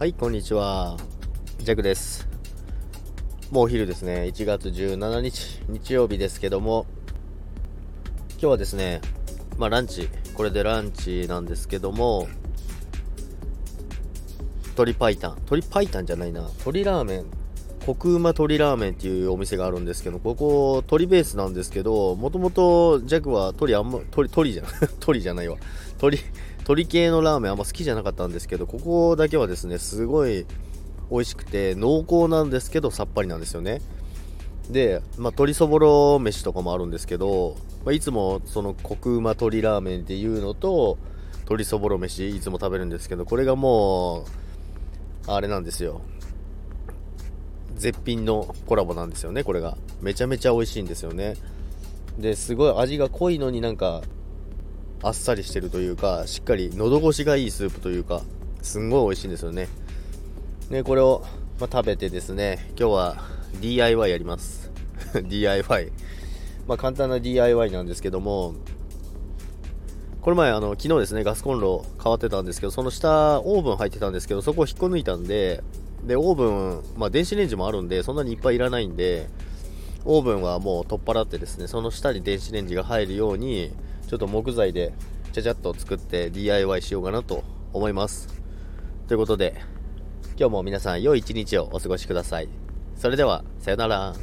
はい、こんにちは。ジャクです。もうお昼ですね。1月17日、日曜日ですけども、今日はですね、ランチ、これでランチなんですけども、鶏ラーメン、コクうま鶏ラーメンっていうお店があるんですけど、ここ鶏ベースなんですけど、もともとジャクは鶏系のラーメンあんま好きじゃなかったんですけど、ここだけはですねすごい美味しくて濃厚なんですけどさっぱりなんですよね。で、鶏そぼろ飯とかもあるんですけど、いつもそのコクうま鶏ラーメンっていうのと鶏そぼろ飯いつも食べるんですけど、これがもうあれなんですよ、絶品のコラボなんですよね。これがめちゃめちゃ美味しいんですよね。ですごい味が濃いのになんかあっさりしてるというか、しっかり喉越しがいいスープというか、すんごい美味しいんですよね。でこれを、食べてですね、今日は DIY やります。DIY、簡単な DIY なんですけども、この前昨日ですねガスコンロ変わってたんですけど、その下オーブン入ってたんですけど、そこを引っこ抜いたんで、オーブン、電子レンジもあるんでそんなにいっぱいいらないんで、オーブンはもう取っ払ってですね、その下に電子レンジが入るようにちょっと木材でちゃちゃっと作って DIY しようかなと思います。ということで今日も皆さん良い一日をお過ごしください。それではさよなら。